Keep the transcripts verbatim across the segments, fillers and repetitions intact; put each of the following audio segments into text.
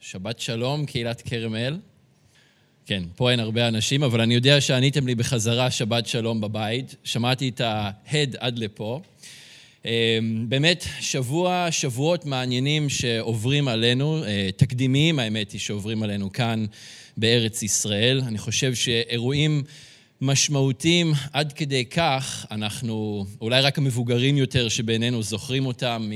שבת שלום, קהילת קרמל. כן, פה אין הרבה אנשים, אבל אני יודע שעניתם לי בחזרה שבת שלום בבית. שמעתי את ההד עד לפה. באמת, שבוע, שבועות מעניינים שעוברים עלינו, תקדימים האמת היא שעוברים עלינו כאן בארץ ישראל. אני חושב שאירועים משמעותיים עד כדי כך, אנחנו, אולי רק המבוגרים יותר שבינינו זוכרים אותם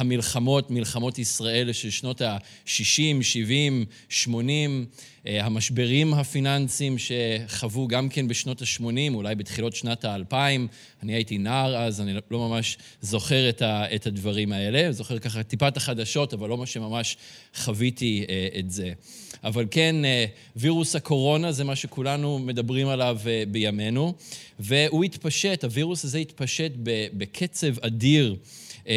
מהמלחמות, מלחמות ישראל של שנות ה-שישים, שבעים, שמונים, המשברים הפיננסיים שחוו גם כן בשנות ה-שמונים, אולי בתחילות שנת ה-אלפיים, אני הייתי נער אז, אני לא ממש זוכר את הדברים האלה, זוכר ככה טיפת החדשות, אבל לא מה שממש חוויתי את זה. אבל כן, וירוס הקורונה זה מה שכולנו מדברים עליו בימינו, והוא התפשט, הווירוס הזה התפשט בקצב אדיר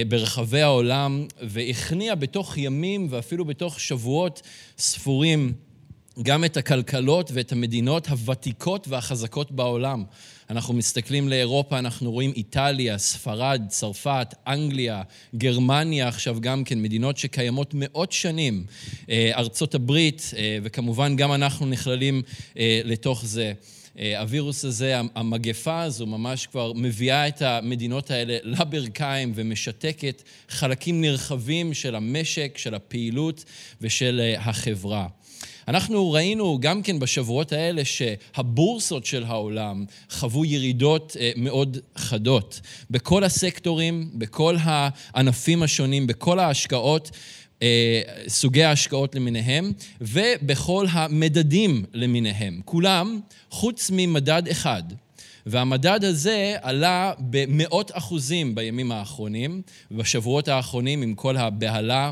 ברחבי העולם, והכניע בתוך ימים ואפילו בתוך שבועות ספורים, גם את הכלכלות ואת המדינות הוותיקות והחזקות בעולם. אנחנו מסתכלים לאירופה, אנחנו רואים איטליה, ספרד, צרפת, אנגליה, גרמניה, עכשיו גם כן, מדינות שקיימות מאות שנים, ארצות הברית, וכמובן גם אנחנו נכללים לתוך זה. הווירוס הזה, המגפה הזו, ממש כבר מביאה את המדינות האלה לברכיים ומשתקת חלקים נרחבים של המשק, של הפעילות ושל החברה. אנחנו ראינו גם כן בשבועות האלה שהבורסות של העולם חוו ירידות מאוד חדות. בכל הסקטורים, בכל הענפים השונים, בכל ההשקעות, סוגי ההשקעות למיניהם, ובכל המדדים למיניהם. כולם חוץ ממדד אחד. והמדד הזה עלה במאות אחוזים בימים האחרונים, בשבועות האחרונים עם כל הבהלה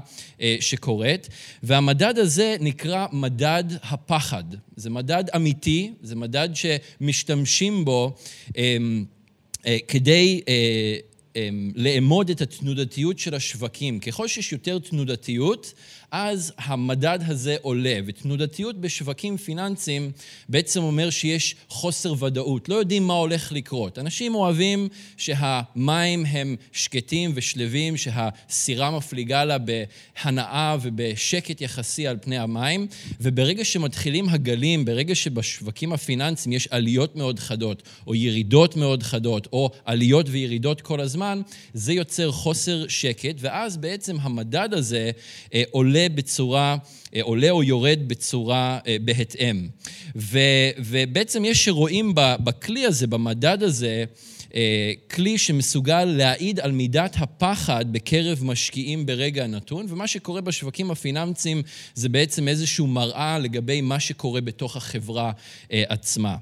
שקורית, והמדד הזה נקרא מדד הפחד. זה מדד אמיתי, זה מדד שמשתמשים בו כדי לאמוד את התנודתיות של השווקים. ככל שיש יותר תנודתיות, אז המדד הזה עולה, ותנודתיות בשווקים פיננסיים בעצם אומר שיש חוסר ודאות, לא יודעים מה הולך לקרות. אנשים אוהבים שהמים הם שקטים ושלבים, שהסירה מפליגה לה בהנאה ובשקט יחסי על פני המים, וברגע שמתחילים הגלים, ברגע שבשווקים הפיננסיים יש עליות מאוד חדות, או ירידות מאוד חדות, או עליות וירידות כל הזמן, זה יוצר חוסר שקט, ואז בעצם המדד הזה עולה בצורה, עולה או יורד בצורה בהתאם. ו, ובעצם יש שרואים בכלי הזה, במדד הזה, כלי שמסוגל להעיד על מידת הפחד בקרב משקיעים ברגע נתון, ומה שקורה בשווקים הפיננסיים זה בעצם איזשהו מראה לגבי מה שקורה בתוך החברה עצמה.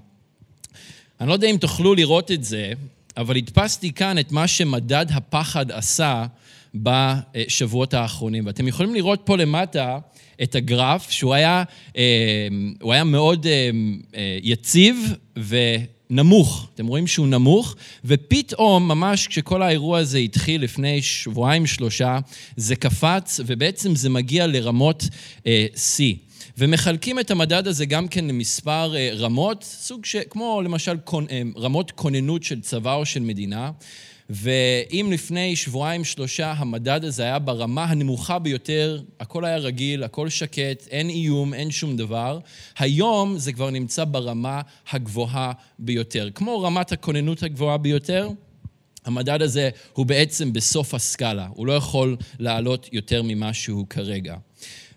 אני לא יודע אם תוכלו לראות את זה, אבל הדפסתי כאן את מה שמדד הפחד עשה בשבועות האחרונים. ואתם יכולים לראות פה למטה את הגרף, שהוא היה, הוא היה מאוד יציב ונמוך. אתם רואים שהוא נמוך, ופתאום, ממש כשכל האירוע הזה התחיל לפני שבועיים, שלושה, זה קפץ, ובעצם זה מגיע לרמות C. ומחלקים את המדד הזה גם כן למספר רמות, סוג ש... כמו למשל רמות כוננות של צבא או של מדינה, ואם לפני שבועיים, שלושה, המדד הזה היה ברמה הנמוכה ביותר, הכל היה רגיל, הכל שקט, אין איום, אין שום דבר, היום זה כבר נמצא ברמה הגבוהה ביותר. כמו רמת הכוננות הגבוהה ביותר, המדד הזה הוא בעצם בסוף הסקאלה, הוא לא יכול לעלות יותר ממה שהוא כרגע.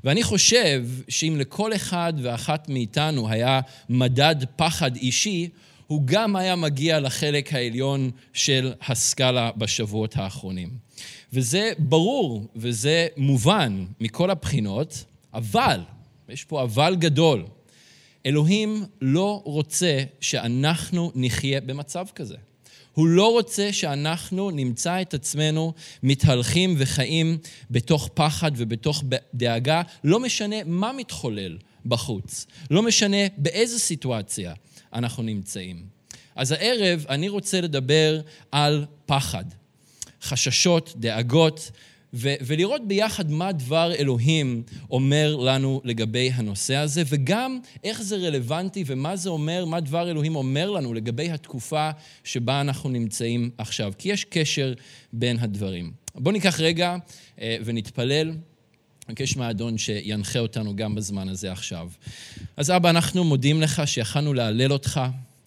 ואני חושב שאם לכל אחד ואחת מאיתנו היה מדד פחד אישי, הוא גם היה מגיע לחלק העליון של הסקאלה בשבועות האחרונים. וזה ברור וזה מובן מכל הבחינות, אבל, יש פה אבל גדול, אלוהים לא רוצה שאנחנו נחיה במצב כזה. הוא לא רוצה שאנחנו נמצא את עצמנו מתהלכים וחיים בתוך פחד ובתוך דאגה, לא משנה מה מתחולל בחוץ, לא משנה באיזו סיטואציה אנחנו נמצאים. אז הערב אני רוצה לדבר על פחד, חששות, דאגות, ו- ולראות ביחד מה דבר אלוהים אומר לנו לגבי הנושא הזה, וגם איך זה רלוונטי ומה זה אומר, מה דבר אלוהים אומר לנו לגבי התקופה שבה אנחנו נמצאים עכשיו, כי יש קשר בין הדברים. בואו ניקח רגע ונתפלל. מבקש מהאדון שינחה אותנו גם בזמן הזה עכשיו. אז אבא, אנחנו מודים לך שיכלנו להלל אותך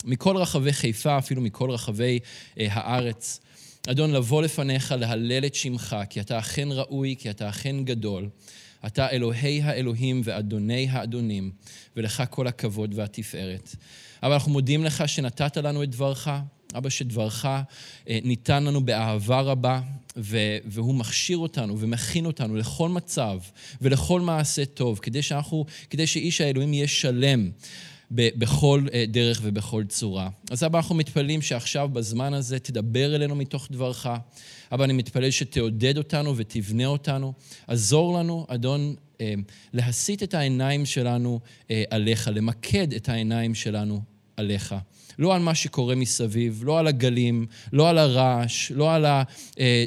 מכל רחבי חיפה, אפילו מכל רחבי אה, הארץ. אדון, לבוא לפניך להלל את שמך, כי אתה אכן ראוי, כי אתה אכן גדול. אתה אלוהי האלוהים ואדוני האדונים, ולך כל הכבוד והתפארת. אבל אנחנו מודים לך שנתת לנו את דברך, אבא, שדברך ניתן לנו באהבה רבה, והוא מכשיר אותנו ומכין אותנו לכל מצב ולכל מעשה טוב, כדי שאנחנו, כדי שאיש האלוהים יהיה שלם בכל דרך ובכל צורה. אז אבא, אנחנו מתפללים שעכשיו בזמן הזה תדבר אלינו מתוך דברך. אבא, אני מתפלל שתעודד אותנו ותבנה אותנו. עזור לנו, אדון, להסיט את העיניים שלנו עליך, למקד את העיניים שלנו עליך. לא על מה שקורה מסביב, לא על הגלים, לא על הרעש, לא על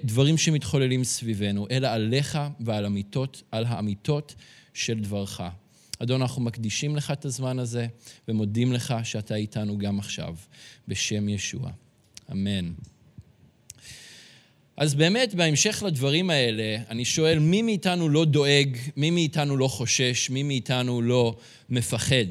הדברים שמתחוללים סביבנו, אלא עליך ועל האמיתות, על האמיתות של דברך. אדון, אנחנו מקדישים לך את הזמן הזה, ומודים לך שאתה איתנו גם עכשיו, בשם ישוע. אמן. אז באמת, בהמשך לדברים האלה, אני שואל, מי מאיתנו לא דואג, מי מאיתנו לא חושש, מי מאיתנו לא מפחד?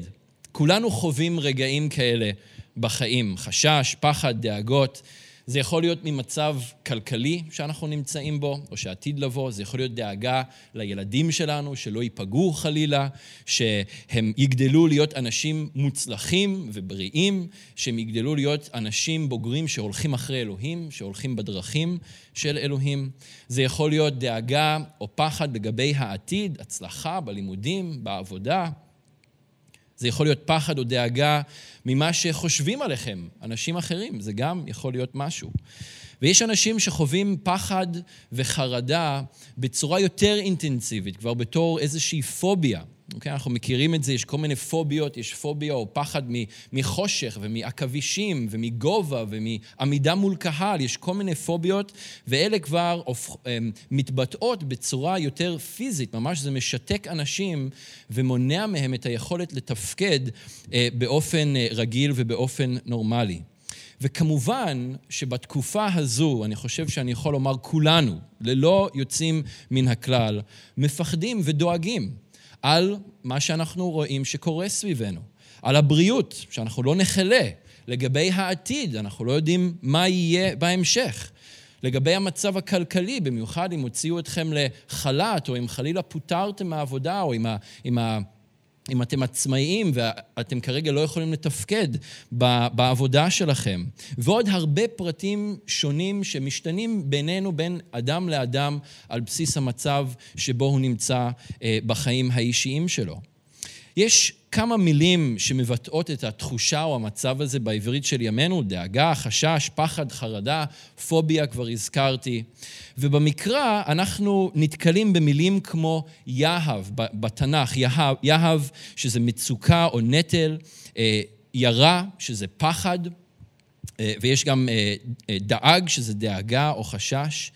כולנו חווים רגעים כאלה בחיים, חשש, פחד, דאגות. זה יכול להיות ממצב כלכלי שאנחנו נמצאים בו, או שעתיד לבוא, זה יכול להיות דאגה לילדים שלנו, שלא ייפגעו חלילה, שהם יגדלו להיות אנשים מוצלחים ובריאים, שהם יגדלו להיות אנשים בוגרים שהולכים אחרי אלוהים, שהולכים בדרכים של אלוהים. זה יכול להיות דאגה או פחד לגבי העתיד, הצלחה בלימודים, בעבודה. זה יכול להיות פחד או דאגה ממה שחושבים עליכם, אנשים אחרים, זה גם יכול להיות משהו. ויש אנשים שחווים פחד וחרדה בצורה יותר אינטנסיבית, כבר בתור איזושהי פוביה. אוקיי? אנחנו מכירים את זה, יש כל מיני פוביות, יש פוביה או פחד מחושך ומעכבישים ומגובה ומעמידה מול קהל, יש כל מיני פוביות, ואלה כבר מתבטאות בצורה יותר פיזית, ממש זה משתק אנשים ומונע מהם את היכולת לתפקד באופן רגיל ובאופן נורמלי. וכמובן שבתקופה הזו, אני חושב שאני יכול לומר כולנו, ללא יוצאים מן הכלל, מפחדים ודואגים. על מה שאנחנו רואים שקורה סביבנו, על הבריאות, שאנחנו לא נחלה, לגבי העתיד, אנחנו לא יודעים מה יהיה בהמשך, לגבי המצב הכלכלי, במיוחד אם הוציאו אתכם לחל"ת, או אם חלילה פוטרתם מהעבודה, או אם, אם, אם אתם עצמאיים, ואתם כרגע לא יכולים לתפקד בעבודה שלכם. ועוד הרבה פרטים שונים שמשתנים בינינו, בין אדם לאדם, על בסיס המצב שבו הוא נמצא בחיים האישיים שלו. יש כמה מילים שמבטאות את התחושה או המצב הזה בעברית של ימינו, דאגה, חשש, פחד, חרדה, פוביה, כבר הזכרתי. ובמקרא אנחנו נתקלים במילים כמו יהב, בתנ"ך, יהב, יהב שזה מצוקה או נטל, ירה, שזה פחד, ויש גם דאג, שזה דאגה או חשש.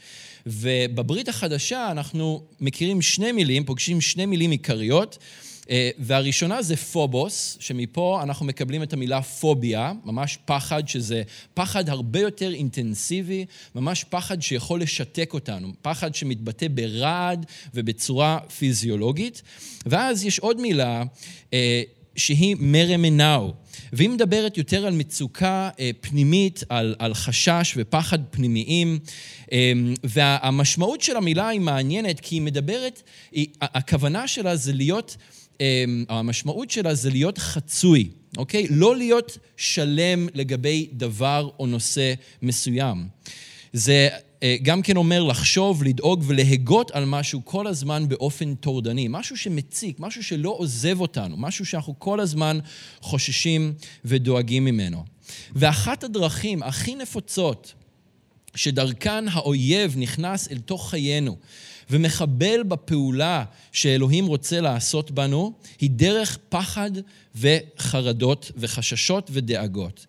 ובברית החדשה אנחנו מכירים שני מילים, פוגשים שני מילים עיקריות, והראשונה זה פובוס, שמפה אנחנו מקבלים את המילה פוביה, ממש פחד, שזה פחד הרבה יותר אינטנסיבי, ממש פחד שיכול לשתק אותנו, פחד שמתבטא ברעד ובצורה פיזיולוגית. ואז יש עוד מילה שהיא מרמנאו, והיא מדברת יותר על מצוקה פנימית, על, על חשש ופחד פנימיים, והמשמעות של המילה היא מעניינת, כי היא מדברת, היא, הכוונה שלה זה להיות... המשמעות שלה זה להיות חצוי, אוקיי? לא להיות שלם לגבי דבר או נושא מסוים. זה גם כן אומר לחשוב, לדאוג ולהגות על משהו כל הזמן באופן טורדני, משהו שמציק, משהו שלא עוזב אותנו, משהו שאנחנו כל הזמן חוששים ודואגים ממנו. ואחת הדרכים הכי נפוצות שדרכן האויב נכנס אל תוך חיינו, ומחבל בפעולה שאלוהים רוצה לעשות בנו, היא דרך פחד וחרדות וחששות ודאגות.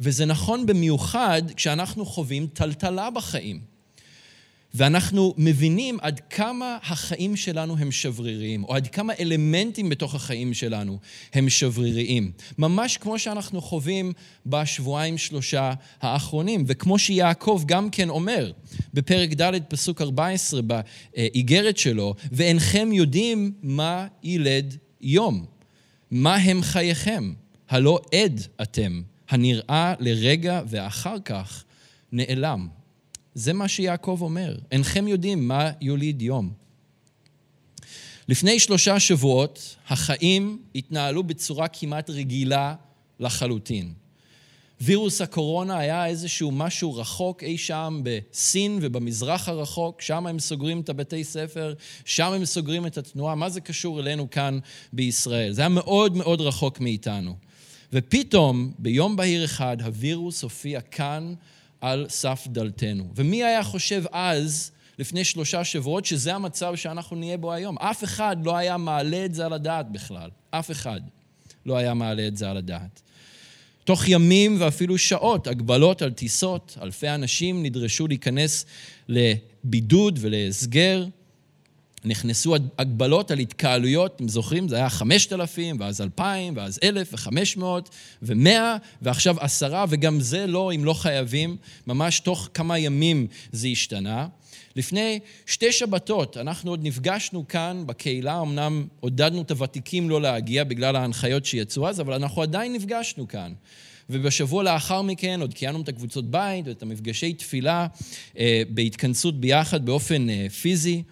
וזה נכון במיוחד כשאנחנו חווים טלטלה בחיים. ואנחנו מבינים עד כמה החיים שלנו הם שבריריים, או עד כמה אלמנטים בתוך החיים שלנו הם שבריריים. ממש כמו שאנחנו חווים בשבועיים שלושה האחרונים, וכמו שיעקב גם כן אומר, בפרק ד' פסוק ארבע עשרה באיגרת שלו, ואינכם יודעים מה ילד יום, מה הם חייכם, הלא עד אתם, הנראה לרגע ואחר כך נעלם. זה מה שיעקב אומר. אינכם יודעים מה יוליד יום. לפני שלושה שבועות, החיים התנהלו בצורה כמעט רגילה לחלוטין. וירוס הקורונה היה איזשהו משהו רחוק אי שם בסין ובמזרח הרחוק, שם הם סוגרים את הבתי ספר, שם הם סוגרים את התנועה, מה זה קשור אלינו כאן בישראל? זה היה מאוד מאוד רחוק מאיתנו. ופתאום, ביום בהיר אחד, הווירוס הופיע כאן, על סף דלתנו. ומי היה חושב אז, לפני שלושה שבועות, שזה המצב שאנחנו נהיה בו היום? אף אחד לא היה מעלה את זה על הדעת בכלל. אף אחד לא היה מעלה את זה על הדעת. תוך ימים ואפילו שעות, הגבלות על טיסות, אלפי אנשים נדרשו להיכנס לבידוד ולהסגר, נכנסו הגבלות על התקהלויות, אם זוכרים, זה היה חמשת אלפים, ואז אלפיים, ואז אלף, וחמש מאות, ומאה, ועכשיו עשרה, וגם זה לא, אם לא חייבים, ממש תוך כמה ימים זה השתנה. לפני שתי שבתות, אנחנו עוד נפגשנו כאן בקהילה, אמנם עודדנו את הוותיקים לא להגיע בגלל ההנחיות שיצאו אז, אבל אנחנו עדיין נפגשנו כאן. ובשבוע לאחר מכן עוד קיינו את הקבוצות בית, ואת המפגשי תפילה, בהתכנסות ביחד באופן פיזי,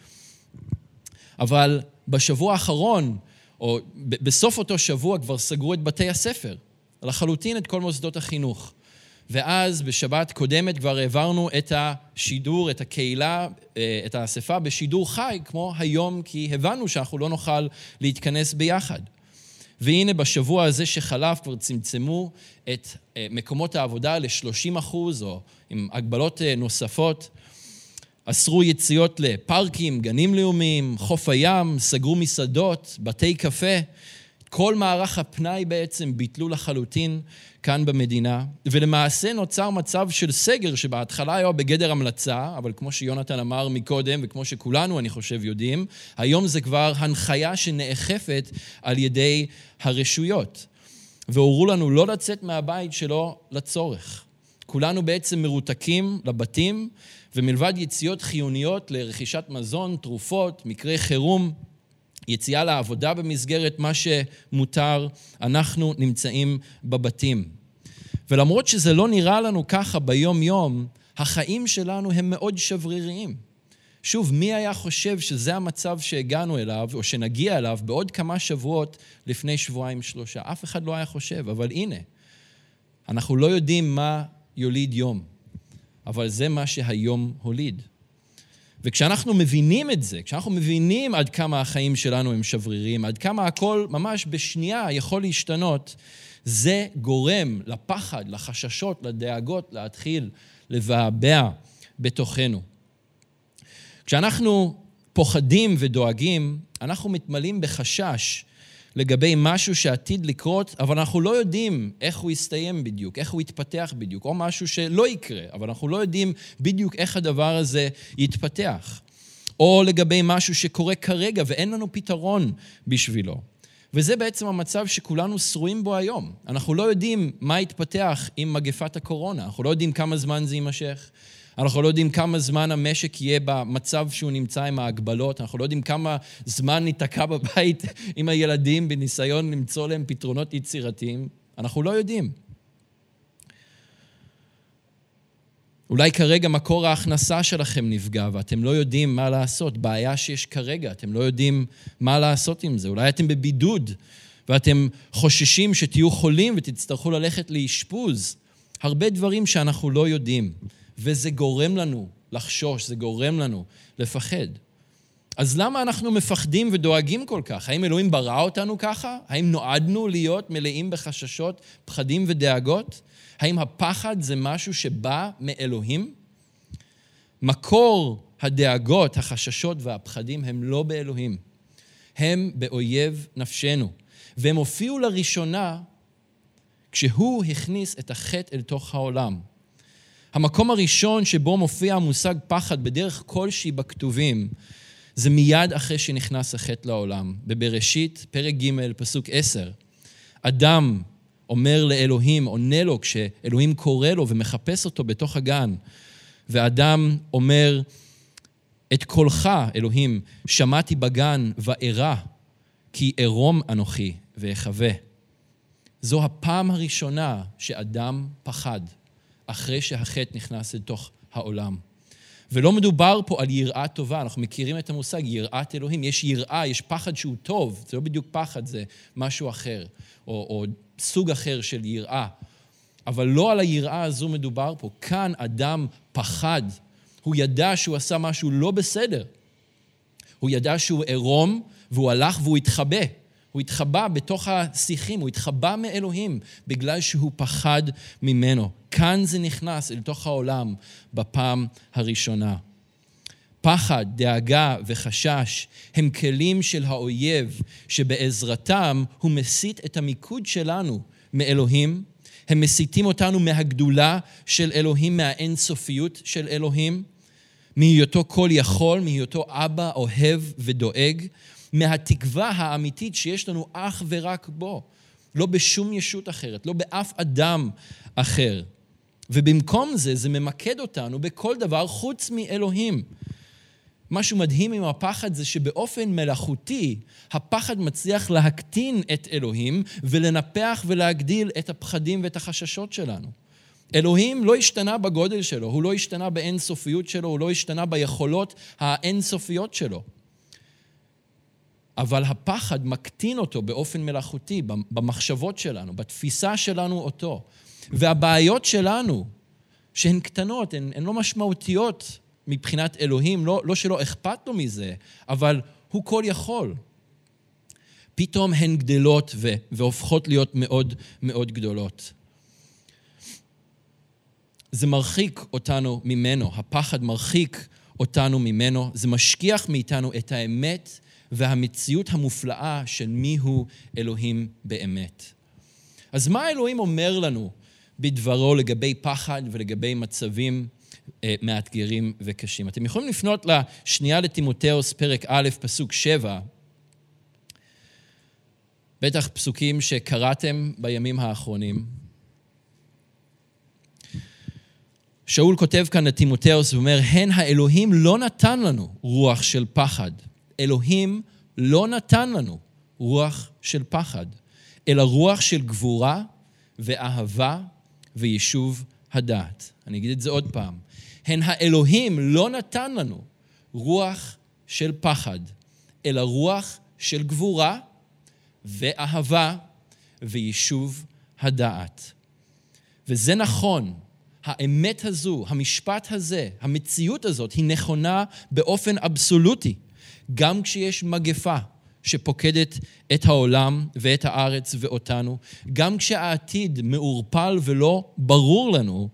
אבל בשבוע האחרון, או בסוף אותו שבוע, כבר סגרו את בתי הספר, לחלוטין את כל מוסדות החינוך. ואז בשבת קודמת כבר העברנו את השידור, את הקהילה, את האספה, בשידור חי, כמו היום, כי הבנו שאנחנו לא נוכל להתכנס ביחד. והנה בשבוע הזה שחלף כבר צמצמו את מקומות העבודה ל-שלושים אחוז, או עם הגבלות נוספות, אסרו יציאות לפארקים, גנים לאומיים, חוף הים, סגרו מסעדות, בתי קפה. כל מערך הפנאי בעצם ביטלו לחלוטין כאן במדינה. ולמעשה נוצר מצב של סגר שבהתחלה היה בגדר המלצה, אבל כמו שיונתן אמר מקודם וכמו שכולנו אני חושב יודעים, היום זה כבר הנחיה שנאכפת על ידי הרשויות. והורו לנו לא לצאת מהבית שלא לצורך. כולנו בעצם מרותקים לבתים, ומלבד יציאות חיוניות לרכישת מזון, תרופות, מקרי חירום, יציאה לעבודה במסגרת מה שמותר, אנחנו נמצאים בבתים. ולמרות שזה לא נראה לנו ככה ביום-יום, החיים שלנו הם מאוד שבריריים. שוב, מי היה חושב שזה המצב שהגענו אליו, או שנגיע אליו בעוד כמה שבועות לפני שבועיים שלושה? אף אחד לא היה חושב, אבל הנה, אנחנו לא יודעים מה יוליד יום. אבל זה מה שהיום הוליד. וכשאנחנו מבינים את זה, כשאנחנו מבינים עד כמה החיים שלנו הם שברירים, עד כמה הכל ממש בשנייה יכול להשתנות, זה גורם לפחד, לחששות, לדאגות, להתחיל לבעבע בתוכנו. כשאנחנו פוחדים ודואגים, אנחנו מתמלאים בחשש לגבי משהו שעתיד לקרות, אבל אנחנו לא יודעים איך הוא יסתיים בדיוק, איך הוא יתפתח בדיוק, או משהו שלא יקרה, אבל אנחנו לא יודעים בדיוק איך הדבר הזה יתפתח. או לגבי משהו שקורה כרגע, ואין לנו פתרון בשבילו. וזה בעצם המצב שכולנו שרויים בו היום. אנחנו לא יודעים מה יתפתח עם מגפת הקורונה, אנחנו לא יודעים כמה זמן זה יימשך, אנחנו לא יודעים כמה זמן המשק יהיה במצב שהוא נמצא עם ההגבלות, אנחנו לא יודעים כמה זמן ניתקע בבית עם הילדים בניסיון למצוא להם פתרונות יצירתיים, אנחנו לא יודעים. אולי כרגע מקור ההכנסה שלכם נפגע, ואתם לא יודעים מה לעשות, בעיה שיש כרגע, אתם לא יודעים מה לעשות עם זה, אולי אתם בבידוד, ואתם חוששים שתהיו חולים ותצטרכו ללכת לאשפוז, הרבה דברים שאנחנו לא יודעים. וזה גורם לנו לחשוש, זה גורם לנו לפחד. אז למה אנחנו מפחדים ודואגים כל כך? האם אלוהים ברא אותנו ככה? האם נועדנו להיות מלאים בחששות, פחדים ודאגות? האם הפחד זה משהו שבא מאלוהים? מקור הדאגות, החששות והפחדים הם לא באלוהים. הם באויב נפשנו. והם הופיעו לראשונה כשהוא הכניס את החטא אל תוך העולם. המקום הראשון שבו מופיע המושג פחד בדרך כלשהי בכתובים, זה מיד אחרי שנכנס החטא לעולם. בבראשית, פרק ג' פסוק עשר. אדם אומר לאלוהים, עונה לו כשאלוהים קורא לו ומחפש אותו בתוך הגן. ואדם אומר, את קולך, אלוהים, שמעתי בגן ואירא, כי ערום אנוכי ואחווה. זו הפעם הראשונה שאדם פחד, אחרי שהחטא נכנס לתוך העולם. ולא מדובר פה על יראה טובה, אנחנו מכירים את המושג יראת אלוהים, יש יראה, יש פחד שהוא טוב, זה לא בדיוק פחד, זה משהו אחר, או, או סוג אחר של יראה. אבל לא על היראה הזו מדובר פה, כאן אדם פחד, הוא ידע שהוא עשה משהו לא בסדר, הוא ידע שהוא עירום, והוא הלך והוא התחבא, הוא התחבא בתוך השיחים, הוא התחבא מאלוהים, בגלל שהוא פחד ממנו. כאן זה נכנס אל תוך העולם בפעם הראשונה. פחד, דאגה וחשש הם כלים של האויב, שבעזרתם הוא מסית את המיקוד שלנו מאלוהים, הם מסיתים אותנו מהגדולה של אלוהים, מהאינסופיות של אלוהים, מהיותו כל יכול, מהיותו אבא אוהב ודואג, מהתקווה האמיתית שיש לנו אך ורק בו, לא בשום ישות אחרת, לא באף אדם אחר. ובמקום זה, זה ממקד אותנו בכל דבר חוץ מאלוהים. משהו מדהים עם הפחד זה שבאופן מלאכותי, הפחד מצליח להקטין את אלוהים ולנפח ולהגדיל את הפחדים ואת החששות שלנו. אלוהים לא השתנה בגודל שלו, הוא לא השתנה באינסופיות שלו, הוא לא השתנה ביכולות האינסופיות שלו. אבל הפחד מקטין אותו באופן מלאכותי, במחשבות שלנו, בתפיסה שלנו אותו. והבעיות שלנו, שהן קטנות, הן, הן לא משמעותיות מבחינת אלוהים, לא, לא שלא אכפת לו מזה, אבל הוא כל יכול. פתאום הן גדלות ו, והופכות להיות מאוד מאוד גדולות. זה מרחיק אותנו ממנו, הפחד מרחיק אותנו ממנו, זה משכיח מאיתנו את האמת שלנו, והמציאות המופלאה של מי הוא אלוהים באמת. אז מה אלוהים אומר לנו בדברו לגבי פחד ולגבי מצבים אה, מאתגרים וקשים? אתם יכולים לפנות לשנייה לתימותאוס פרק א' פסוק שבע, בטח פסוקים שקראתם בימים האחרונים. שאול כותב כאן לתימותאוס ואומר, הן האלוהים לא נתן לנו רוח של פחד, אלוהים לא נתן לנו רוח של פחד, אלא רוח של גבורה ואהבה ויישוב הדעת. אני אגיד את זה עוד פעם. הן האלוהים לא נתן לנו רוח של פחד, אלא רוח של גבורה ואהבה ויישוב הדעת. וזה נכון. האמת הזו, המשפט הזה, המציאות הזאת, היא נכונה באופן אבסולוטי. גם כשיש מגפה שפוקדת את העולם ואת הארץ ואותנו, גם כשהעתיד מעורפל ולא ברור לנו,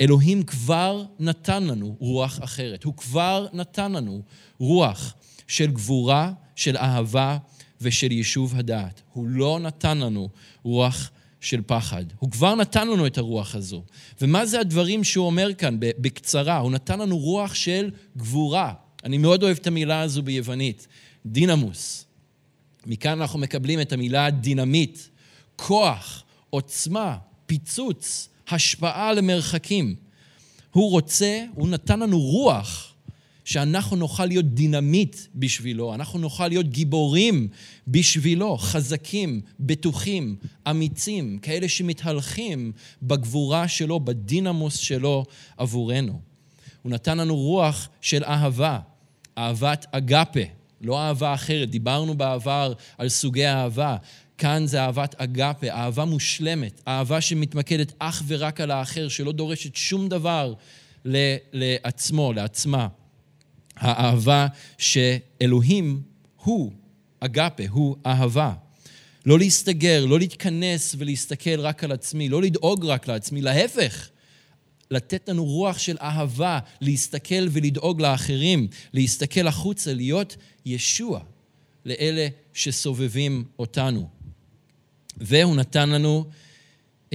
אלוהים כבר נתן לנו רוח אחרת. הוא כבר נתן לנו רוח של גבורה, של אהבה ושל יישוב הדעת. הוא לא נתן לנו רוח של פחד. הוא כבר נתן לנו את הרוח הזו. ומה זה הדברים שהוא אומר כאן בקצרה? הוא נתן לנו רוח של גבורה. אני מאוד אוהב את המילה הזו ביוונית, דינמוס. מכאן אנחנו מקבלים את המילה דינמית, כוח, עוצמה, פיצוץ, השפעה למרחקים. הוא רוצה, הוא נתן לנו רוח שאנחנו נוכל להיות דינמית בשבילו, אנחנו נוכל להיות גיבורים בשבילו, חזקים, בטוחים, אמיצים, כאלה שמתהלכים בגבורה שלו, בדינמוס שלו עבורנו. הוא נתן לנו רוח של אהבה, אהבת אגפה, לא אהבה אחרת. דיברנו בעבר על סוגי אהבה. כאן זה אהבת אגפה, אהבה מושלמת, אהבה שמתמקדת אך ורק על האחר, שלא דורשת שום דבר לעצמו, לעצמה. האהבה שאלוהים הוא אגפה, הוא אהבה. לא להסתגר, לא להתכנס ולהסתכל רק על עצמי, לא לדאוג רק לעצמי, להפך. לתת לנו רוח של אהבה, להסתכל ולדאוג לאחרים, להסתכל החוצה, להיות ישוע לאלה שסובבים אותנו. והוא נתן לנו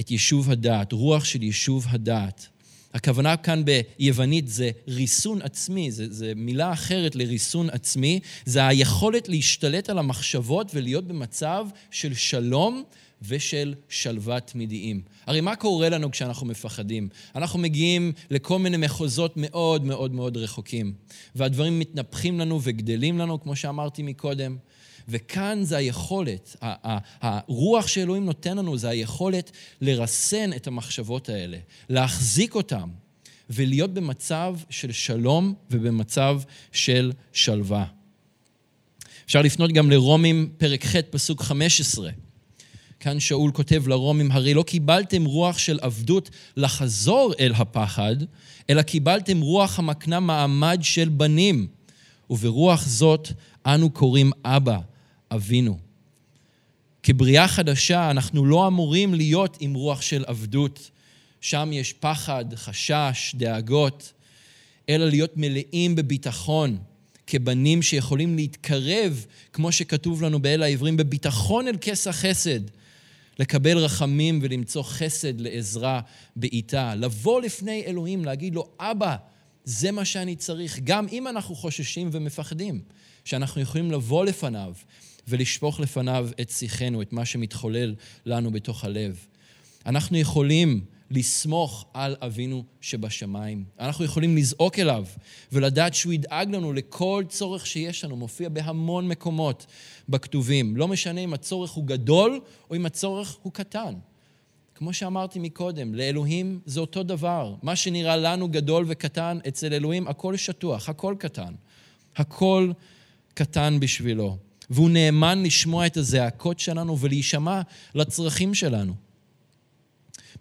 את יישוב הדעת, רוח של יישוב הדעת. הכוונה כאן ביוונית זה ריסון עצמי, זה, זה מילה אחרת לריסון עצמי, זה היכולת להשתלט על המחשבות ולהיות במצב של שלום ושל שלוות תמידיים. הרי מה קורה לנו כשאנחנו מפחדים? אנחנו מגיעים לכל מיני מחוזות מאוד מאוד מאוד רחוקים, והדברים מתנפחים לנו וגדלים לנו, כמו שאמרתי מקודם, וכאן זה היכולת, הרוח שאלוהים נותן לנו, זה היכולת לרסן את המחשבות האלה, להחזיק אותם, ולהיות במצב של שלום ובמצב של שלווה. אפשר לפנות גם לרומים פרק ח' פסוק חמש עשרה. כאן שאול כותב לרומים, הרי לא קיבלתם רוח של עבדות לחזור אל הפחד, אלא קיבלתם רוח המקנה מעמד של בנים, וברוח זאת אנו קוראים אבא, אבינו. כבריאה חדשה אנחנו לא אמורים להיות עם רוח של עבדות, שם יש פחד, חשש, דאגות, אלא להיות מלאים בביטחון, כבנים שיכולים להתקרב, כמו שכתוב לנו באל העברים, בביטחון אל כס החסד, לקבל רחמים ולמצוא חסד לעזרה בעיתה, לבוא לפני אלוהים, להגיד לו, אבא, זה מה שאני צריך, גם אם אנחנו חוששים ומפחדים, שאנחנו יכולים לבוא לפניו ולשפוך לפניו את שיחנו, את מה שמתחולל לנו בתוך הלב. אנחנו יכולים לסמוך על אבינו שבשמיים. אנחנו יכולים לזעוק אליו ולדעת שהוא ידאג לנו לכל צורך שיש לנו, מופיע בהמון מקומות בכתובים. לא משנה אם הצורך הוא גדול או אם הצורך הוא קטן. כמו שאמרתי מקודם, לאלוהים זה אותו דבר. מה שנראה לנו גדול וקטן, אצל אלוהים הכל שטוח, הכל קטן. הכל קטן בשבילו. והוא נאמן לשמוע את הזעקות שלנו ולהישמע לצרכים שלנו.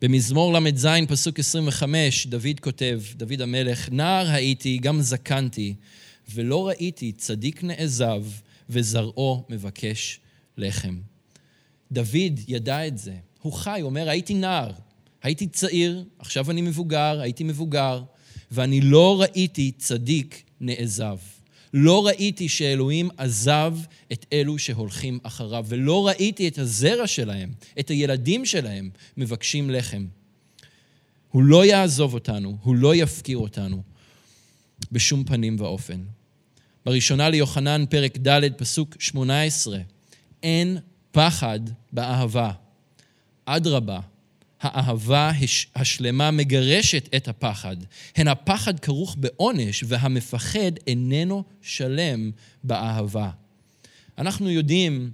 במזמור למ"ז פסוק עשרים וחמש, דוד כותב, דוד המלך, נער הייתי, גם זקנתי, ולא ראיתי צדיק נעזב וזרעו מבקש לחם. דוד ידע את זה. הוא חי, הוא אומר, הייתי נער, הייתי צעיר, עכשיו אני מבוגר, הייתי מבוגר, ואני לא ראיתי צדיק נעזב. לא ראיתי שאלוהים עזב את אלו שהולכים אחריו, ולא ראיתי את הזרע שלהם, את הילדים שלהם, מבקשים לחם. הוא לא יעזוב אותנו, הוא לא יפקיר אותנו, בשום פנים ואופן. בראשונה ליוחנן, פרק ד' פסוק שמונה עשרה, אין פחד באהבה. אדרבה, האהבה השלמה מגרשת את הפחד. הן הפחד כרוך בעונש, והמפחד איננו שלם באהבה. אנחנו יודעים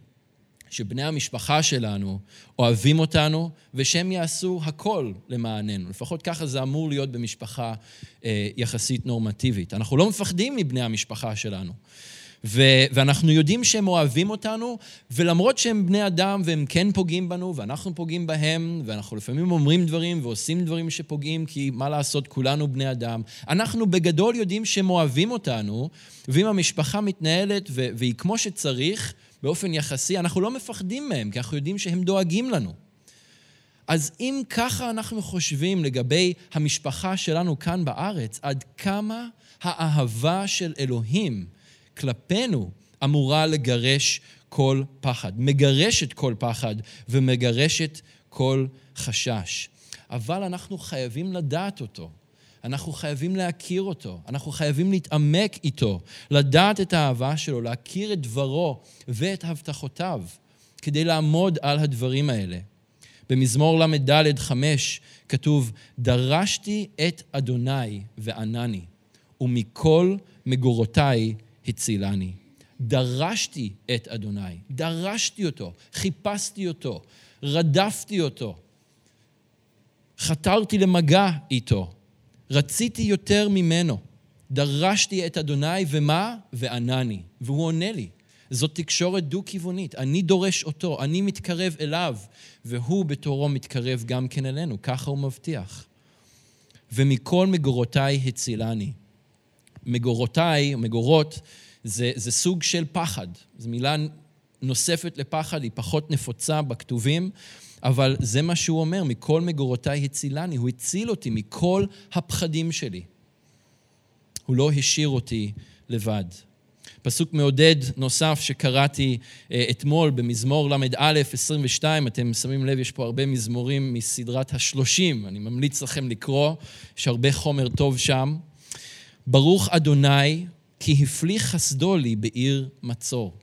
שבני המשפחה שלנו אוהבים אותנו, ושהם יעשו הכל למעננו. לפחות ככה זה אמור להיות במשפחה אה, יחסית נורמטיבית. אנחנו לא מפחדים מבני המשפחה שלנו. ו- ואנחנו יודעים שהם אוהבים אותנו, ולמרות שהם בני אדם והם כן פוגעים בנו, ואנחנו פוגעים בהם, ואנחנו לפעמים אומרים דברים ועושים דברים שפוגעים, כי מה לעשות, כולנו בני אדם. אנחנו בגדול יודעים שהם אוהבים אותנו, ואם המשפחה מתנהלת ו- והיא כמו שצריך, באופן יחסי, אנחנו לא מפחדים מהם, כי אנחנו יודעים שהם דואגים לנו. אז אם ככה אנחנו חושבים לגבי המשפחה שלנו כאן בארץ, עד כמה האהבה של אלוהים כלפינו אמורה לגרש כל פחד, מגרשת כל פחד ומגרשת כל חשש. אבל אנחנו חייבים לדעת אותו, אנחנו חייבים להכיר אותו, אנחנו חייבים להתעמק איתו, לדעת את האהבה שלו, להכיר את דברו ואת הבטחותיו, כדי לעמוד על הדברים האלה. במזמור למ"ד חמש כתוב, דרשתי את אדוני וענני, ומכל מגורותיי הצילני. דרשתי את אדוני, דרשתי אותו, חיפשתי אותו, רדפתי אותו, חתרתי למגע איתו, רציתי יותר ממנו, דרשתי את אדוני ומה? וענני, והוא עונה לי. זאת תקשורת דו-כיוונית, אני דורש אותו, אני מתקרב אליו, והוא בתורו מתקרב גם כן אלינו, ככה הוא מבטיח. ומכל מגורותיי הצילני. מגורותיי, מגורות, זה, זה סוג של פחד. זו מילה נוספת לפחד, היא פחות נפוצה בכתובים, אבל זה מה שהוא אומר, מכל מגורותיי הצילני, הוא הציל אותי מכל הפחדים שלי. הוא לא השאיר אותי לבד. פסוק מעודד נוסף שקראתי אתמול במזמור למד א' עשרים ושתיים, אתם שמים לב, יש פה הרבה מזמורים מסדרת השלושים, אני ממליץ לכם לקרוא, יש הרבה חומר טוב שם. ברוך אדוני, כי הפליך חסדו לי בעיר מצור.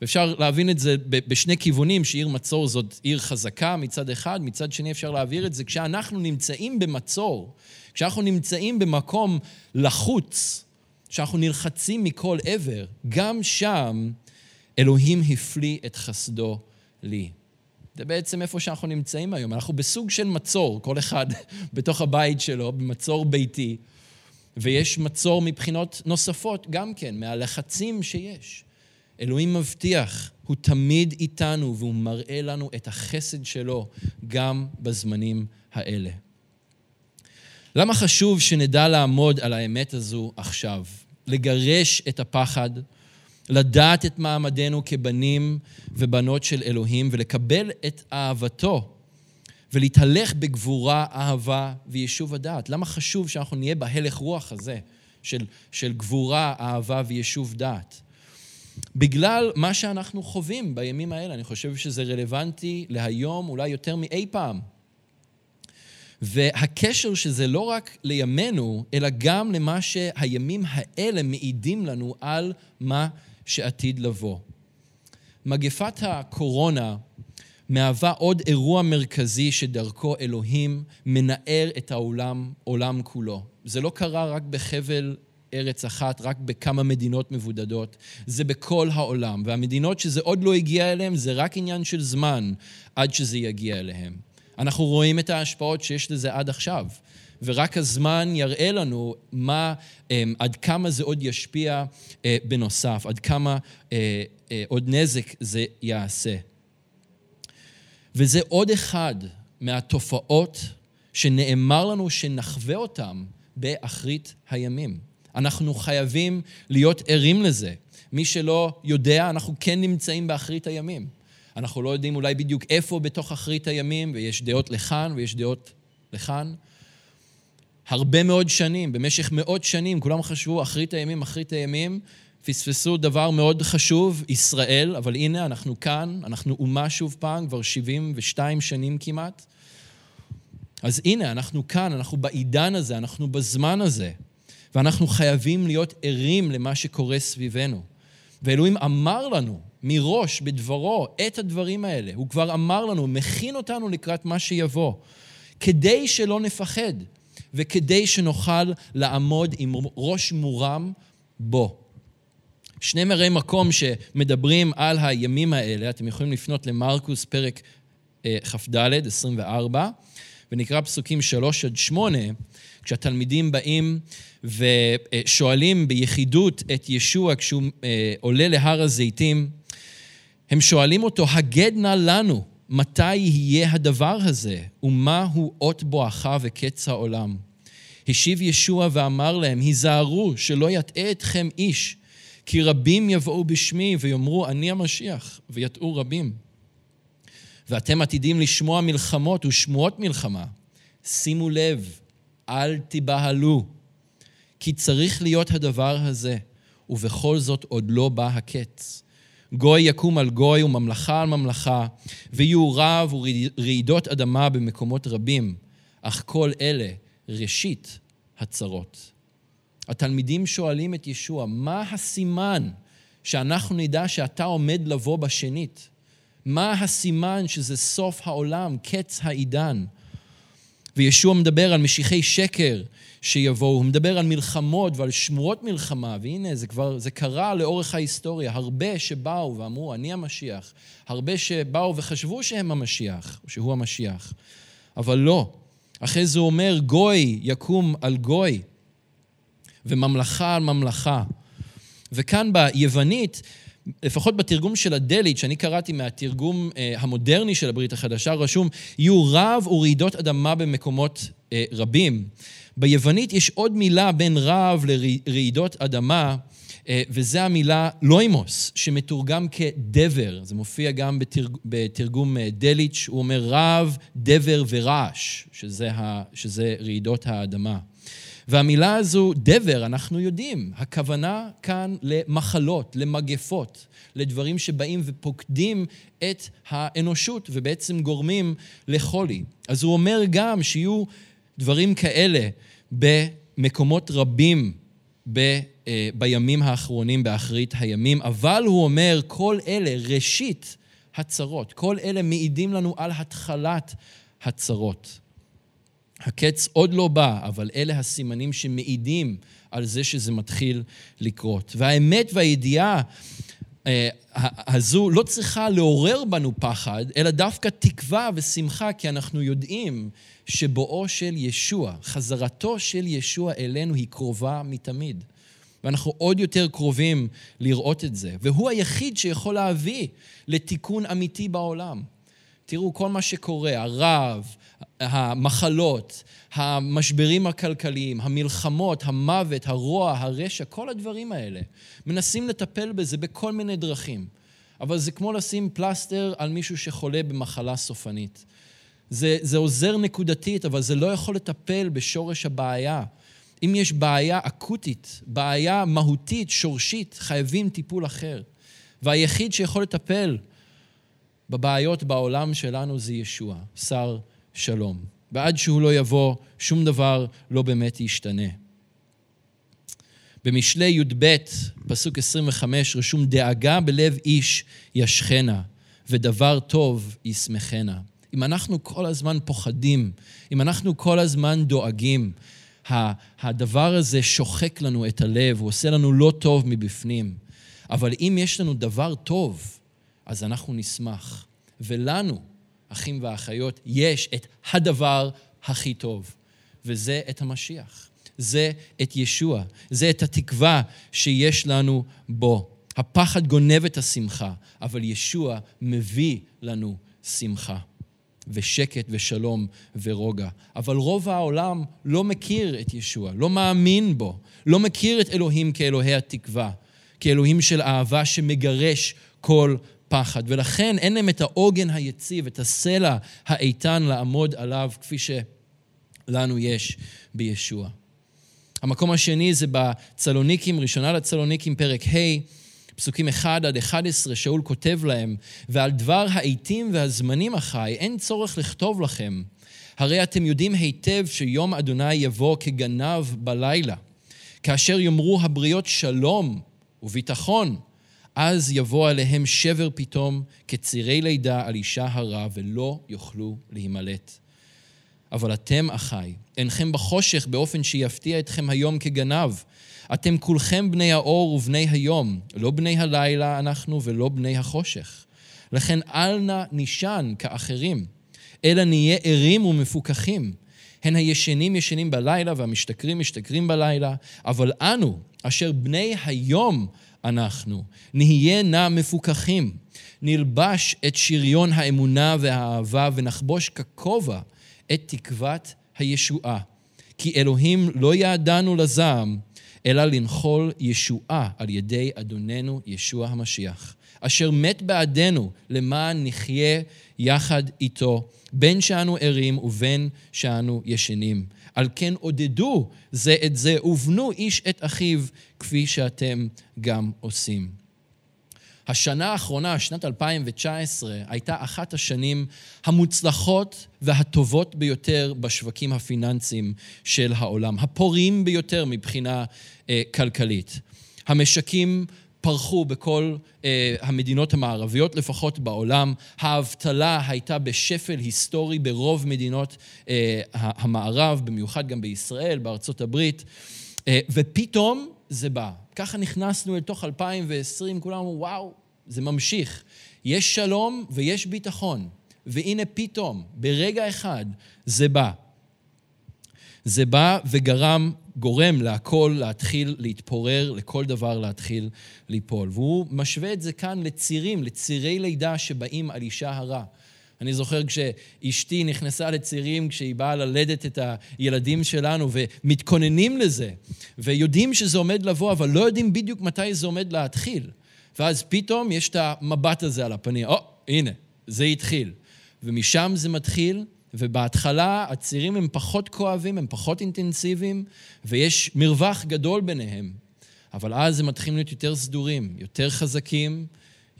ואפשר להבין את זה בשני כיוונים, שעיר מצור זאת עיר חזקה מצד אחד, מצד שני אפשר להעביר את זה, כשאנחנו נמצאים במצור, כשאנחנו נמצאים במקום לחוץ, כשאנחנו נלחצים מכל עבר, גם שם אלוהים הפליא את חסדו לי. זה בעצם איפה שאנחנו נמצאים היום. אנחנו בסוג של מצור, כל אחד בתוך הבית שלו, במצור ביתי, ויש מצור מבחינות נוספות גם כן, מהלחצים שיש. אלוהים מבטיח, הוא תמיד איתנו, והוא מראה לנו את החסד שלו גם בזמנים האלה. למה חשוב שנדע לעמוד על האמת הזו עכשיו? לגרש את הפחד, לדעת את מעמדנו כבנים ובנות של אלוהים, ולקבל את אהבתו, ולהתהלך בגבורה, אהבה וישוב הדעת. למה חשוב שאנחנו נהיה בהלך רוח הזה, של, של גבורה, אהבה וישוב דעת? בגלל מה שאנחנו חווים בימים האלה, אני חושב שזה רלוונטי להיום, אולי יותר מאי פעם. והקשר שזה לא רק לימינו, אלא גם למה שהימים האלה מעידים לנו על מה שעתיד לבוא. מגפת הקורונה מהווה עוד אירוע מרכזי שדרכו אלוהים מנער את העולם, עולם כולו. זה לא קרה רק בחבל ארץ אחת, רק בכמה מדינות מבודדות, זה בכל העולם. והמדינות שזה עוד לא הגיע אליהם, זה רק עניין של זמן עד שזה יגיע אליהם. אנחנו רואים את ההשפעות שיש לזה עד עכשיו, ורק הזמן יראה לנו מה, עד כמה זה עוד ישפיע בנוסף, עד כמה עוד נזק זה יעשה. וזה עוד אחד מהתופעות שנאמר לנו שנחווה אותם באחרית הימים. אנחנו חייבים להיות ערים לזה. מי שלא יודע, אנחנו כן נמצאים באחרית הימים. אנחנו לא יודעים אולי בדיוק איפה בתוך אחרית הימים, ויש דעות לכאן ויש דעות לכאן. הרבה מאוד שנים, במשך מאות שנים, כולם חשבו אחרית הימים, אחרית הימים, פספסו דבר מאוד חשוב, ישראל, אבל הנה אנחנו כאן, אנחנו אומה שוב פעם, כבר שבעים ושתיים שנים כמעט. אז הנה, אנחנו כאן, אנחנו בעידן הזה, אנחנו בזמן הזה, ואנחנו חייבים להיות ערים למה שקורה סביבנו. ואלוהים אמר לנו מראש בדברו את הדברים האלה. הוא כבר אמר לנו, מכין אותנו לקראת מה שיבוא, כדי שלא נפחד, וכדי שנוכל לעמוד עם ראש מורם בו. שני מראי מקום שמדברים על הימים האלה, אתם יכולים לפנות למרקוס פרק כ"ד, עשרים וארבע, ונקרא פסוקים שלוש עד שמונה, כשהתלמידים באים ושואלים ביחידות את ישוע, כשהוא עולה להר הזיתים, הם שואלים אותו, הגד נא לנו, מתי יהיה הדבר הזה, ומה הוא אות בואכה וקץ העולם? השיב ישוע ואמר להם, היזהרו שלא יטעה אתכם איש, כי רבים יבואו בשמי ויאמרו, אני המשיח, ויטעו רבים. ואתם עתידים לשמוע מלחמות ושמועות מלחמה. שימו לב, אל תבהלו, כי צריך להיות הדבר הזה, ובכל זאת עוד לא בא הקץ. גוי יקום על גוי וממלכה על ממלכה, ויהיו רעב ורעידות אדמה במקומות רבים, אך כל אלה ראשית הצרות. התלמידים שואלים את ישוע, מה הסימן שאנחנו נדע שאתה עומד לבוא בשנית? מה הסימן שזה סוף העולם, קץ העידן? וישוע מדבר על משיחי שקר שיבואו, הוא מדבר על מלחמות ועל שמורות מלחמה, והנה זה כבר, זה קרה לאורך ההיסטוריה, הרבה שבאו ואמרו, אני המשיח, הרבה שבאו וחשבו שהם המשיח, שהוא המשיח, אבל לא. אחרי זה הוא אומר, גוי יקום על גוי, וממלכה על ממלכה. וכאן ביוונית, לפחות בתרגום של הדלית, שאני קראתי מהתרגום המודרני של הברית החדשה, רשום, יהיו רעב ורעידות אדמה במקומות רבים. ביוונית יש עוד מילה בין רעב לרעידות אדמה, וזה המילה לוימוס, שמתורגם כדבר. זה מופיע גם בתרג... בתרגום דלית, הוא אומר רעב, דבר ורעש, שזה, ה... שזה רעידות האדמה. והמילה הזו, דבר, אנחנו יודעים, הכוונה כאן למחלות, למגפות, לדברים שבאים ופוקדים את האנושות ובעצם גורמים לחולי. אז הוא אומר גם שיהיו דברים כאלה במקומות רבים ב, אה, בימים האחרונים, באחרית הימים, אבל הוא אומר, כל אלה ראשית הצרות, כל אלה מעידים לנו על התחלת הצרות. הקץ עוד לא בא, אבל אלה הסימנים שמעידים על זה שזה מתחיל לקרות. והאמת והידיעה אה, הזו לא צריכה לעורר בנו פחד, אלא דווקא תקווה ושמחה, כי אנחנו יודעים שבואו של ישוע, חזרתו של ישוע אלינו היא קרובה מתמיד. ואנחנו עוד יותר קרובים לראות את זה. והוא היחיד שיכול להביא לתיקון אמיתי בעולם. תראו, כל מה שקורה, הרעב, המחלות, המשברים הכלכליים, המלחמות, המוות, הרוע, הרשע, כל הדברים האלה. מנסים לטפל בזה בכל מיני דרכים. אבל זה כמו לשים פלסטר על מישהו שחולה במחלה סופנית. זה, זה עוזר נקודתית, אבל זה לא יכול לטפל בשורש הבעיה. אם יש בעיה אקוטית, בעיה מהותית, שורשית, חייבים טיפול אחר. והיחיד שיכול לטפל בבעיות בעולם שלנו זה ישוע, שר שלום. ועד שהוא לא יבוא, שום דבר לא באמת ישתנה. במשלי י"ב, פסוק עשרים וחמש, רשום, דאגה בלב איש ישכנה, ודבר טוב ישמחנה. אם אנחנו כל הזמן פוחדים, אם אנחנו כל הזמן דואגים, הדבר הזה שוחק לנו את הלב, הוא עושה לנו לא טוב מבפנים. אבל אם יש לנו דבר טוב, אז אנחנו נשמח. ולנו, אחים ואחיות, יש את הדבר הכי טוב. וזה את המשיח. זה את ישוע. זה את התקווה שיש לנו בו. הפחד גונב את השמחה, אבל ישוע מביא לנו שמחה. ושקט ושלום ורוגע. אבל רוב העולם לא מכיר את ישוע, לא מאמין בו, לא מכיר את אלוהים כאלוהי התקווה, כאלוהים של אהבה שמגרש כל פחד. ולכן אין להם את העוגן היציב, את הסלע האיתן לעמוד עליו, כפי שלנו יש בישוע. המקום השני זה בצלוניקים, ראשונה לצלוניקים, פרק ה', פסוקים אחד עד אחת עשרה, שאול כותב להם, ועל דבר העיתים והזמנים החי, אין צורך לכתוב לכם. הרי אתם יודעים היטב שיום אדוני יבוא כגנב בלילה. כאשר יאמרו הבריות שלום וביטחון, אז יבוא עליהם שבר פתאום כצירי לידה על אישה הרע, ולא יוכלו להימלט. אבל אתם, אחי, אינכם בחושך באופן שיפתיע אתכם היום כגנב. אתם כולכם בני האור ובני היום, לא בני הלילה אנחנו ולא בני החושך. לכן אל נא נישן כאחרים, אלא נהיה ערים ומפוכחים. הן הישנים ישנים בלילה והמשתכרים משתכרים בלילה, אבל אנו, אשר בני היום אנחנו, נהיה נא מפוכחים. נלבש את שריון האמונה והאהבה ונחבוש ככובע את תקוות הישועה. כי אלוהים לא יעדנו לזעם, אלא לנחול ישועה על ידי אדוננו ישוע המשיח, אשר מת בעדנו למען נחיה יחד איתו, בין שאנו ערים ובין שאנו ישנים. על כן עודדו זה את זה, ובנו איש את אחיו, כפי שאתם גם עושים. השנה האחרונה, שנת אלפיים תשע עשרה, הייתה אחת השנים המוצלחות והטובות ביותר בשווקים הפיננסיים של העולם, הפוריים ביותר מבחינה אה, כלכלית. המשקים פרחו בכל אה, המדינות המערביות, לפחות בעולם. האבטלה הייתה בשפל היסטורי ברוב מדינות אה, המערב, במיוחד גם בישראל, בארצות הברית, אה, ופתאום זה בא. ככה נכנסנו אל תוך אלפיים ועשרים, כולם אמרו, וואו, זה ממשיך. יש שלום ויש ביטחון. והנה פתאום, ברגע אחד, זה בא. זה בא וגרם, גורם להכל להתחיל להתפורר, לכל דבר להתחיל ליפול. והוא משווה את זה כאן לצירים, לצירי לידה שבאים על אישה הרע. אני זוכר כשאשתי נכנסה לצירים, כשהיא באה ללדת את הילדים שלנו, ומתכוננים לזה, ויודעים שזה עומד לבוא, אבל לא יודעים בדיוק מתי זה עומד להתחיל. ואז פתאום יש את המבט הזה על הפנים, או, הנה, זה התחיל. ומשם זה מתחיל, ובהתחלה הצירים הם פחות כואבים, הם פחות אינטנסיביים, ויש מרווח גדול ביניהם. אבל אז הם מתחילים להיות יותר סדורים, יותר חזקים,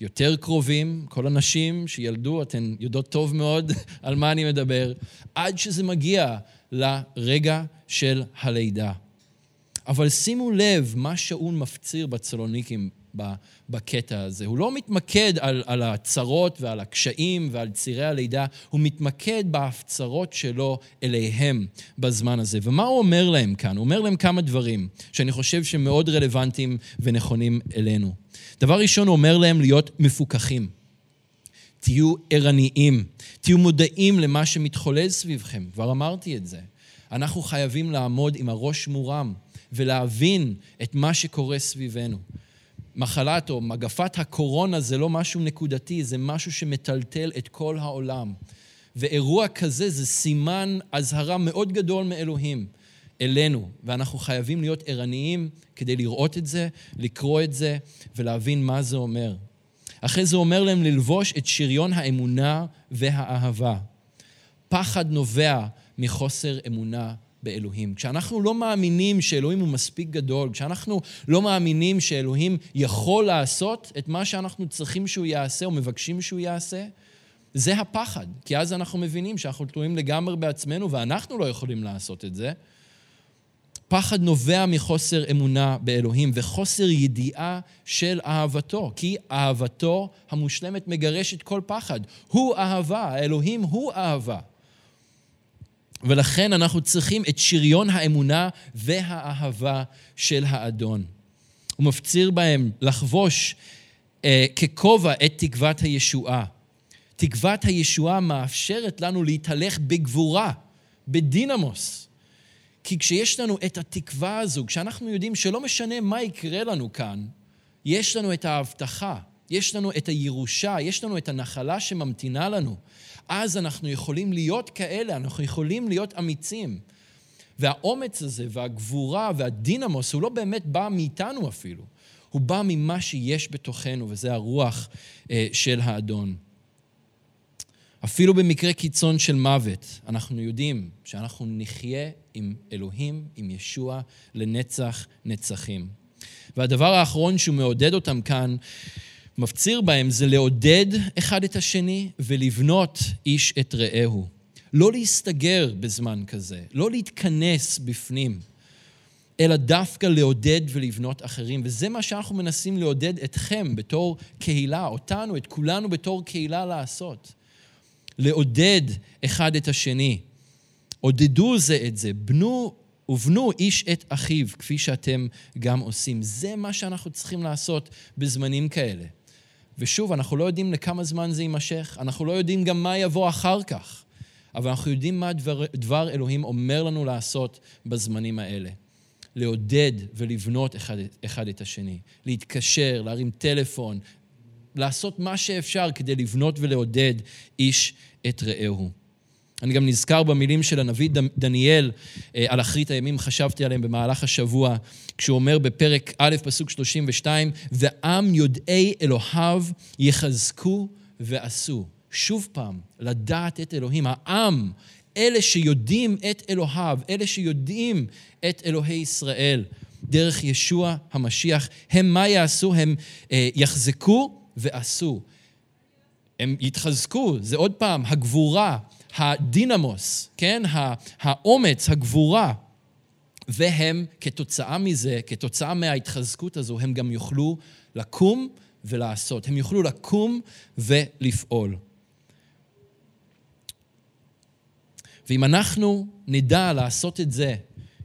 יותר קרובים. כל הנשים שילדו, אתן יודעות טוב מאוד על מה אני מדבר, עד שזה מגיע לרגע של הלידה. אבל שימו לב מה שאול מפציר בצלוניקים בקטע הזה. הוא לא מתמקד על, על הצרות ועל הקשיים ועל צירי הלידה, הוא מתמקד בהפצרות שלו אליהם בזמן הזה. ומה הוא אומר להם כאן? הוא אומר להם כמה דברים שאני חושב שמאוד רלוונטיים ונכונים אלינו. דבר ראשון, הוא אומר להם להיות מפוקחים. תהיו ערניים, תהיו מודעים למה שמתחולל סביבכם. כבר אמרתי את זה. אנחנו חייבים לעמוד עם הראש מורם ולהבין את מה שקורה סביבנו. מחלת או מגפת הקורונה זה לא משהו נקודתי, זה משהו שמטלטל את כל העולם. ואירוע כזה זה סימן אזהרה מאוד גדול מאלוהים אלינו, ואנחנו חייבים להיות ערניים כדי לראות את זה, לקרוא את זה ולהבין מה זה אומר. אחרי זה אומר להם ללבוש את שריון האמונה והאהבה. פחד נובע מחוסר אמונה באלוהים. כשאנחנו לא מאמינים שאלוהים הוא מספיק גדול, כשאנחנו לא מאמינים שאלוהים יכול לעשות את מה שאנחנו צריכים שהוא יעשה או מבקשים שהוא יעשה, זה הפחד. כי אז אנחנו מבינים שאנחנו תלויים לגמרי בעצמנו ואנחנו לא יכולים לעשות את זה. פחד נובע מחוסר אמונה באלוהים וחוסר ידיעה של אהבתו, כי אהבתו המושלמת מגרשת כל פחד. הוא אהבה, האלוהים הוא אהבה. ולכן אנחנו צריכים את שריון האמונה והאהבה של האדון. הוא מפציר בהם לחבוש אה, ככובע את תקוות הישועה. תקוות הישועה מאפשרת לנו להתהלך בגבורה, בדינמוס. כי כשיש לנו את התקווה הזו, כשאנחנו יודעים שלא משנה מה יקרה לנו כאן, יש לנו את ההבטחה, יש לנו את הירושה, יש לנו את הנחלה שממתינה לנו. אז אנחנו יכולים להיות כאלה, אנחנו יכולים להיות אמיצים. והאומץ הזה והגבורה והדינמוס, הוא לא באמת בא מאיתנו אפילו. הוא בא ממה שיש בתוכנו, וזה הרוח אה, של האדון. אפילו במקרה קיצון של מוות, אנחנו יודעים שאנחנו נחיה עם אלוהים, עם ישוע, לנצח נצחים. והדבר האחרון שהוא מעודד אותם כאן, מפציר בהם, זה לעודד אחד את השני ולבנות איש את רעהו. לא להסתגר בזמן כזה, לא להתכנס בפנים, אלא דווקא לעודד ולבנות אחרים. וזה מה שאנחנו מנסים לעודד אתכם בתור קהילה, אותנו, את כולנו בתור קהילה לעשות. לעודד אחד את השני. עודדו זה את זה, בנו ובנו איש את אחיו, כפי שאתם גם עושים. זה מה שאנחנו צריכים לעשות בזמנים כאלה. ושוב, אנחנו לא יודעים לכמה זמן זה יימשך, אנחנו לא יודעים גם מה יבוא אחר כך, אבל אנחנו יודעים מה דבר, דבר אלוהים אומר לנו לעשות בזמנים האלה. לעודד ולבנות אחד, אחד את השני, להתקשר, להרים טלפון, לעשות מה שאפשר כדי לבנות ולעודד איש את רעהו. אני גם נזכר במילים של הנביא דניאל, על אחרית הימים חשבתי עליהם במהלך השבוע, כשהוא אומר בפרק א' פסוק שלושים ושתיים, ועם יודעי אלוהיו יחזקו ועשו. שוב פעם, לדעת את אלוהים. העם, אלה שיודעים את אלוהיו, אלה שיודעים את אלוהי ישראל, דרך ישוע המשיח, הם מה יעשו? הם יחזקו ועשו. הם יתחזקו, זה עוד פעם, הגבורה, הדינמוס, כן? האומץ, הגבורה, והם כתוצאה מזה, כתוצאה מההתחזקות הזו, הם גם יוכלו לקום ולעשות. הם יוכלו לקום ולפעול. ואם אנחנו נדע לעשות את זה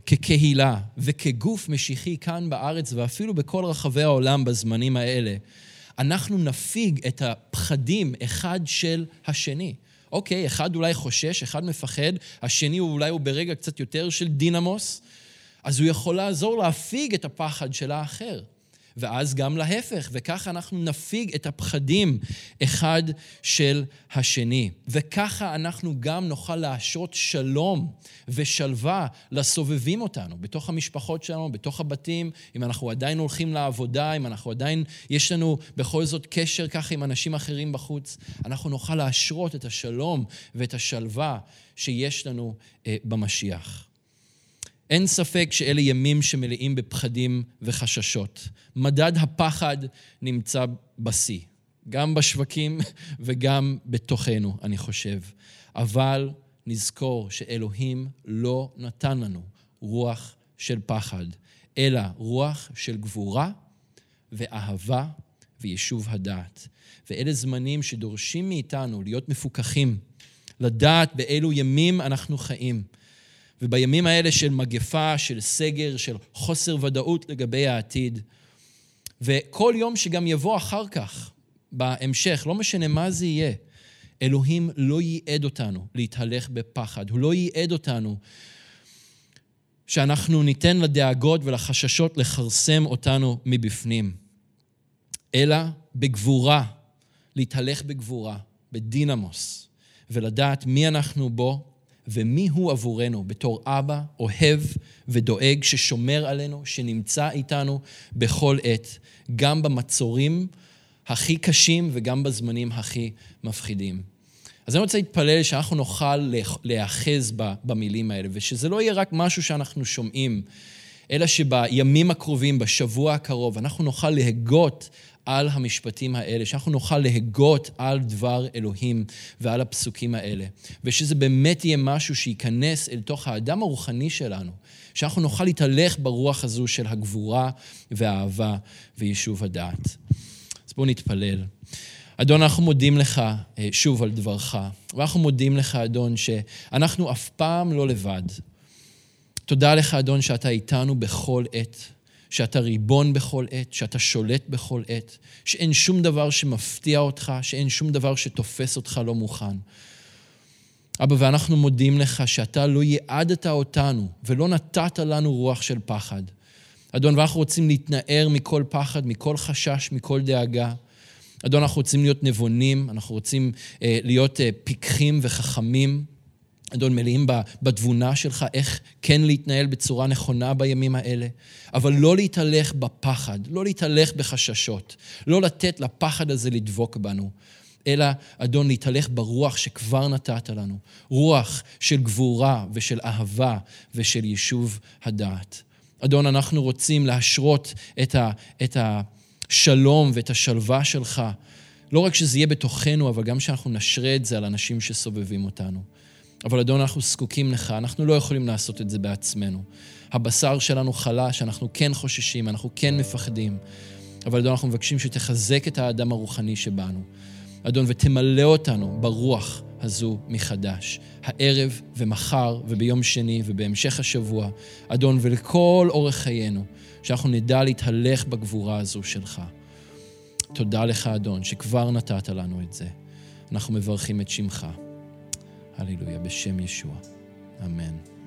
כקהילה וכגוף משיחי כאן בארץ, ואפילו בכל רחבי העולם בזמנים האלה, אנחנו נפיג את הפחדים אחד של השני. אוקיי, אחד אולי חושש, אחד מפחד, השני אולי הוא ברגע קצת יותר של דינמוס, אז הוא יכול לעזור להפיג את הפחד של האחר. ואז גם להפך, וכך אנחנו נפיג את הפחדים אחד של השני. וככה אנחנו גם נוכל להשות שלום ושלווה לסובבים אותנו, בתוך המשפחות שלנו, בתוך הבתים, אם אנחנו עדיין הולכים לעבודה, אם אנחנו עדיין, יש לנו בכל זאת קשר ככה עם אנשים אחרים בחוץ, אנחנו נוכל להשרות את השלום ואת השלווה שיש לנו במשיח. אין ספק שאלה ימים שמלאים בפחדים וחששות. מדד הפחד נמצא בשיא, גם בשווקים וגם בתוכנו, אני חושב. אבל נזכור שאלוהים לא נתן לנו רוח של פחד, אלא רוח של גבורה ואהבה ויישוב הדעת. ואלה זמנים שדורשים מאיתנו להיות מפוכחים, לדעת באילו ימים אנחנו חיים. ובימים האלה של מגפה, של סגר, של חוסר ודאות לגבי העתיד, וכל יום שגם יבוא אחר כך, בהמשך, לא משנה מה זה יהיה, אלוהים לא ייעד אותנו להתהלך בפחד, הוא לא ייעד אותנו שאנחנו ניתן לדאגות ולחששות לחרסם אותנו מבפנים, אלא בגבורה, להתהלך בגבורה, בדינמוס, ולדעת מי אנחנו בו, ומי הוא עבורנו בתור אבא, אוהב ודואג, ששומר עלינו, שנמצא איתנו בכל עת, גם במצורים הכי קשים וגם בזמנים הכי מפחידים. אז אני רוצה להתפלל שאנחנו נוכל להיאחז במילים האלה, ושזה לא יהיה רק משהו שאנחנו שומעים, אלא שבימים הקרובים, בשבוע הקרוב, אנחנו נוכל להגות על המשפטים האלה, שאנחנו נוכל להגות על דבר אלוהים ועל הפסוקים האלה, ושזה באמת יהיה משהו שייכנס אל תוך האדם הרוחני שלנו, שאנחנו נוכל להתהלך ברוח הזו של הגבורה והאהבה ויישוב הדעת. אז בואו נתפלל. אדון, אנחנו מודים לך שוב על דברך, ואנחנו מודים לך, אדון, שאנחנו אף פעם לא לבד. תודה לך, אדון, שאתה איתנו בכל עת, שאתה ריבון בכל עת, שאתה שולט בכל עת, שאין שום דבר שמפתיע אותך, שאין שום דבר שתופס אותך לא מוכן. אבא, ואנחנו מודים לך שאתה לא יעדת אותנו, ולא נתת לנו רוח של פחד. אדון, ואנחנו רוצים להתנער מכל פחד, מכל חשש, מכל דאגה. אדון, אנחנו רוצים להיות נבונים, אנחנו רוצים אה, להיות אה, פיקחים וחכמים. אדון, מלאים בתבונה שלך, איך כן להתנהל בצורה נכונה בימים האלה, אבל לא להתהלך בפחד, לא להתהלך בחששות, לא לתת לפחד הזה לדבוק בנו, אלא, אדון, להתהלך ברוח שכבר נתת לנו, רוח של גבורה ושל אהבה ושל יישוב הדעת. אדון, אנחנו רוצים להשרות את ה, את השלום ואת השלווה שלך, לא רק שזה יהיה בתוכנו, אבל גם שאנחנו נשרה את זה על אנשים שסובבים אותנו. אבל אדון, אנחנו זקוקים לך, אנחנו לא יכולים לעשות את זה בעצמנו. הבשר שלנו חלש, אנחנו כן חוששים, אנחנו כן מפחדים. אבל אדון, אנחנו מבקשים שתחזק את האדם הרוחני שבנו. אדון, ותמלא אותנו ברוח הזו מחדש. הערב ומחר וביום שני ובהמשך השבוע. אדון, ולכל אורך חיינו, שאנחנו נדע להתהלך בגבורה הזו שלך. תודה לך, אדון, שכבר נתת לנו את זה. אנחנו מברכים את שמך. הללויה, בשם ישוע. אמן.